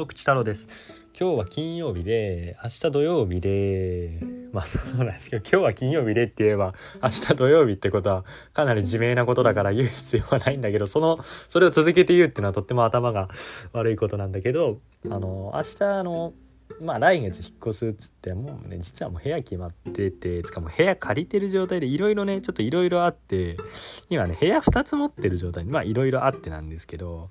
と口太郎です。今日は金曜日で、明日土曜日で、まあそうなんですけど、今日は金曜日でって言えば明日土曜日ってことはかなり自明なことだから言う必要はないんだけど、それを続けて言うっていうのはとっても頭が悪いことなんだけど、明日まあ来月引っ越すっつってもうね、実はもう部屋決まってて、つかもう部屋借りてる状態でいろいろね、ちょっといろいろあって、今ね部屋2つ持ってる状態で、まあいろいろあってなんですけど、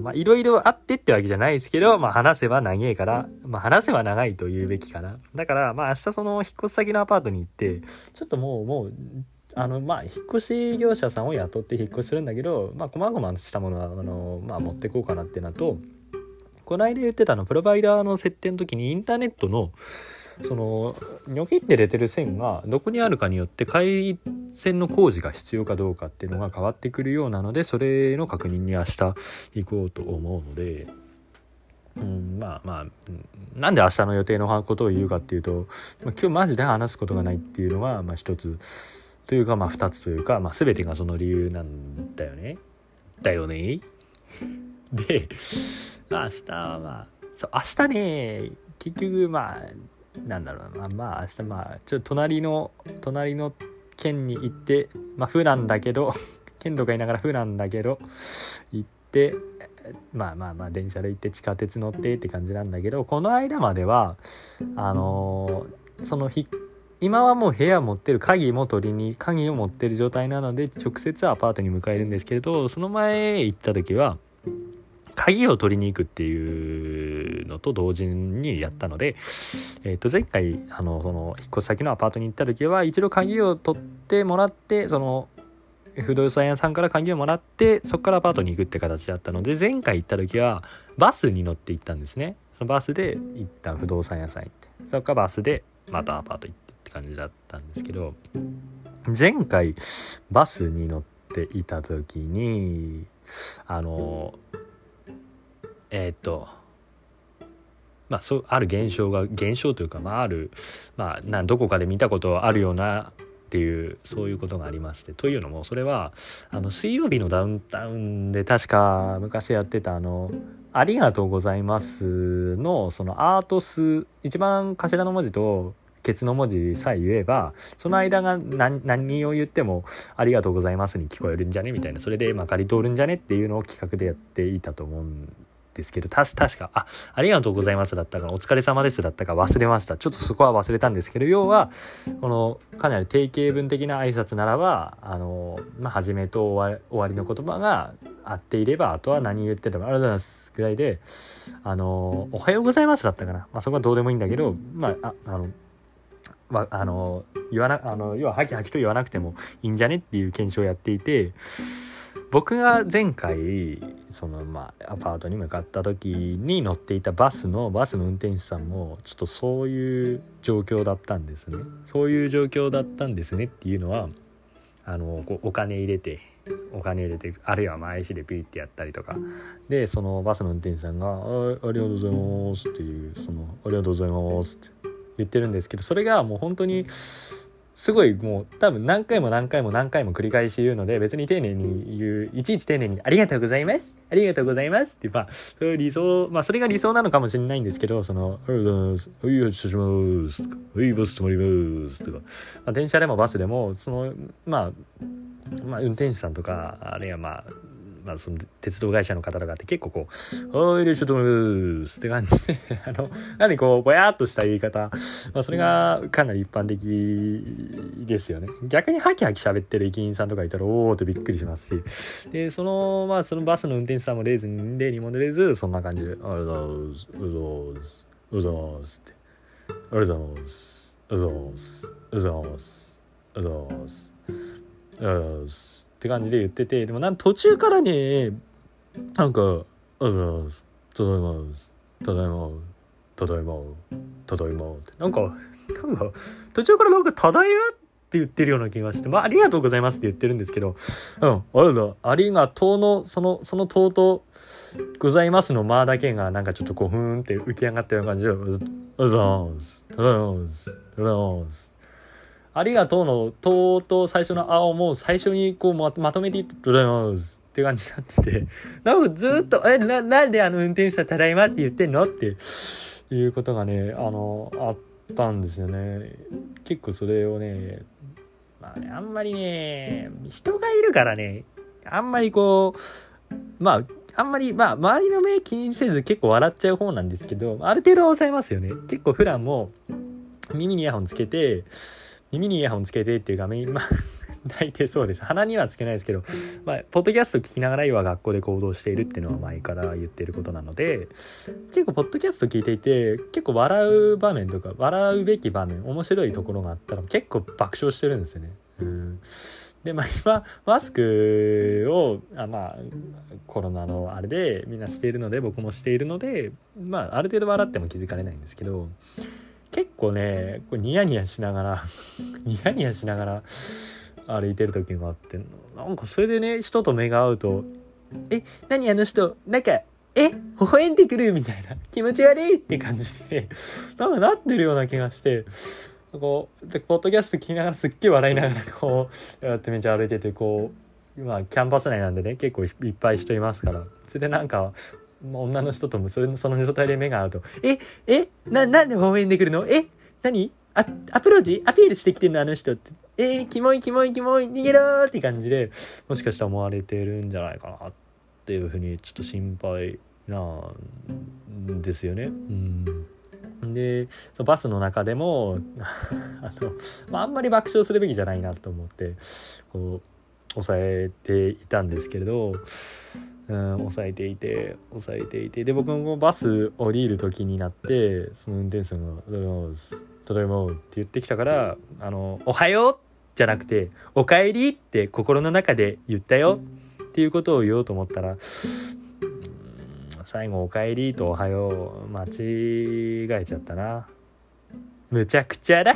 まあいろいろあってってわけじゃないですけど、まあ話せば長いから、まあ話せば長いと言うべきかな。だからまあ明日その引っ越し先のアパートに行って、ちょっともうまあ引っ越し業者さんを雇って引っ越しするんだけど、まあ細々したものはまあ持ってこうかなってなと、この間言ってたプロバイダーの設定の時にインターネットのニョキって出てる線がどこにあるかによって回線の工事が必要かどうかっていうのが変わってくるようなので、それの確認に明日行こうと思うので、まあなんで明日の予定のことを言うかっていうと、今日マジで話すことがないっていうのが一つというか、まあ2つというか、まあ全てがその理由なんだよね。で明日は明日ね、結局明日ちょっと隣の県に行って、県とか言いながら不なんだけど行って、まあ電車で行って地下鉄乗ってって感じなんだけど、この間までは今はもう部屋持ってる、鍵を持ってる状態なので直接アパートに迎えるんですけれど、その前行った時は鍵を取りに行くっていうのと同時にやったので、前回引っ越し先のアパートに行った時は一度鍵を取ってもらって、不動産屋さんから鍵をもらって、そこからアパートに行くって形だったので、前回行った時はバスに乗って行ったんですね。そのバスで一旦不動産屋さん行って、そこからバスでまたアパート行ってって感じだったんですけど、前回バスに乗っていた時にある現象がどこかで見たことあるようなっていう、そういうことがありまして、というのもそれは水曜日のダウンタウンで確か昔やってたありがとうございますのアート数、一番頭の文字とケツの文字さえ言えば、その間が 何を言ってもありがとうございますに聞こえるんじゃねみたいな、それでまかり通るんじゃねっていうのを企画でやっていたと思うんですけど、確かありがとうございますだったかお疲れ様ですだったか忘れました、ちょっとそこは忘れたんですけど、要はかなり定型文的な挨拶ならば始めと終わりの言葉が合っていれば、あとは何言っててもありがとうございますぐらいで、おはようございますだったかな、そこはどうでもいいんだけど、要はハキハキと言わなくてもいいんじゃねっていう検証をやっていて、僕が前回アパートに向かった時に乗っていたバスの運転手さんもちょっとそういう状況だったんですねっていうのは、お金入れてあるいは前足でピーってやったりとかで、そのバスの運転手さんがありがとうございますっていう、ありがとうございますって言ってるんですけど、それがもう本当にすごい、もう多分何回も繰り返し言うので、別に丁寧に言う、いちいち丁寧にありがとうございますありがとうございますっていう、そういう理想、それが理想なのかもしれないんですけど、ありがとうございます、はいお疲れ様ですとか、はいバス止まりますとか、電車でもバスでも運転手さんとか、あるいはその鉄道会社の方とかって結構おいでちょっとって感じでぼやっとした言い方、それがかなり一般的ですよね。逆にハキハキ喋ってる駅員さんとかいたらおーってびっくりしますし、でそのバスの運転手さんも例に戻れず、そんな感じでありがとうございますって感じで言ってて、でも途中からね、ただいまって途中からただいまって言ってるような気がして、ありがとうございますって言ってるんですけど、ありがとうのそのとうとございますの間だけがちょっとふーんって浮き上がったような感じで、ありがとうのとうと最初のあをもう最初にこう まとめていってございますって感じになってて、なんかずっとなんであの運転手さんただいまって言ってんのっていうことがね、あったんですよね。結構それをね、まあね、あんまりね人がいるからね、あんまりこうまああんまりまあ周りの目気にせず結構笑っちゃう方なんですけど、ある程度抑えますよね。結構普段も耳にイヤホンつけてっていう画面、まあ大抵そうです。鼻にはつけないですけど、まあポッドキャスト聞きながら今学校で行動しているっていうのは前から言ってることなので、結構ポッドキャスト聞いていて結構笑う場面とか笑うべき場面、面白いところがあったら結構爆笑してるんですよね。で、まあ、今マスクをまあコロナのあれでみんなしているので、僕もしているので、まあある程度笑っても気づかれないんですけど、結構ねこうニヤニヤしながら歩いてる時があって、なんかそれでね人と目が合うと何あの人なんか微笑んでくるみたいな、気持ち悪いって感じでなんかなってるような気がして、こうでポッドキャスト聞きながらすっげえ笑いながらこうやってめっちゃ歩いてて、こう今キャンパス内なんでね結構いっぱい人いますから、それでなんか女の人ともその状態で目が合うとなんで微笑んでくるの、何アピールしてきてるのあの人って、キモい逃げろーって感じで、もしかしたら思われてるんじゃないかなっていうふうにちょっと心配なんですよね。でそのバスの中でもあんまり爆笑するべきじゃないなと思ってこう抑えていたんですけれど、抑えていてで僕もバス降りる時になって、その運転手さんがただいまって言ってきたから、おはようじゃなくておかえりって心の中で言ったよっていうことを言おうと思ったら、最後おかえりとおはよう間違えちゃったな。むちゃくちゃだ。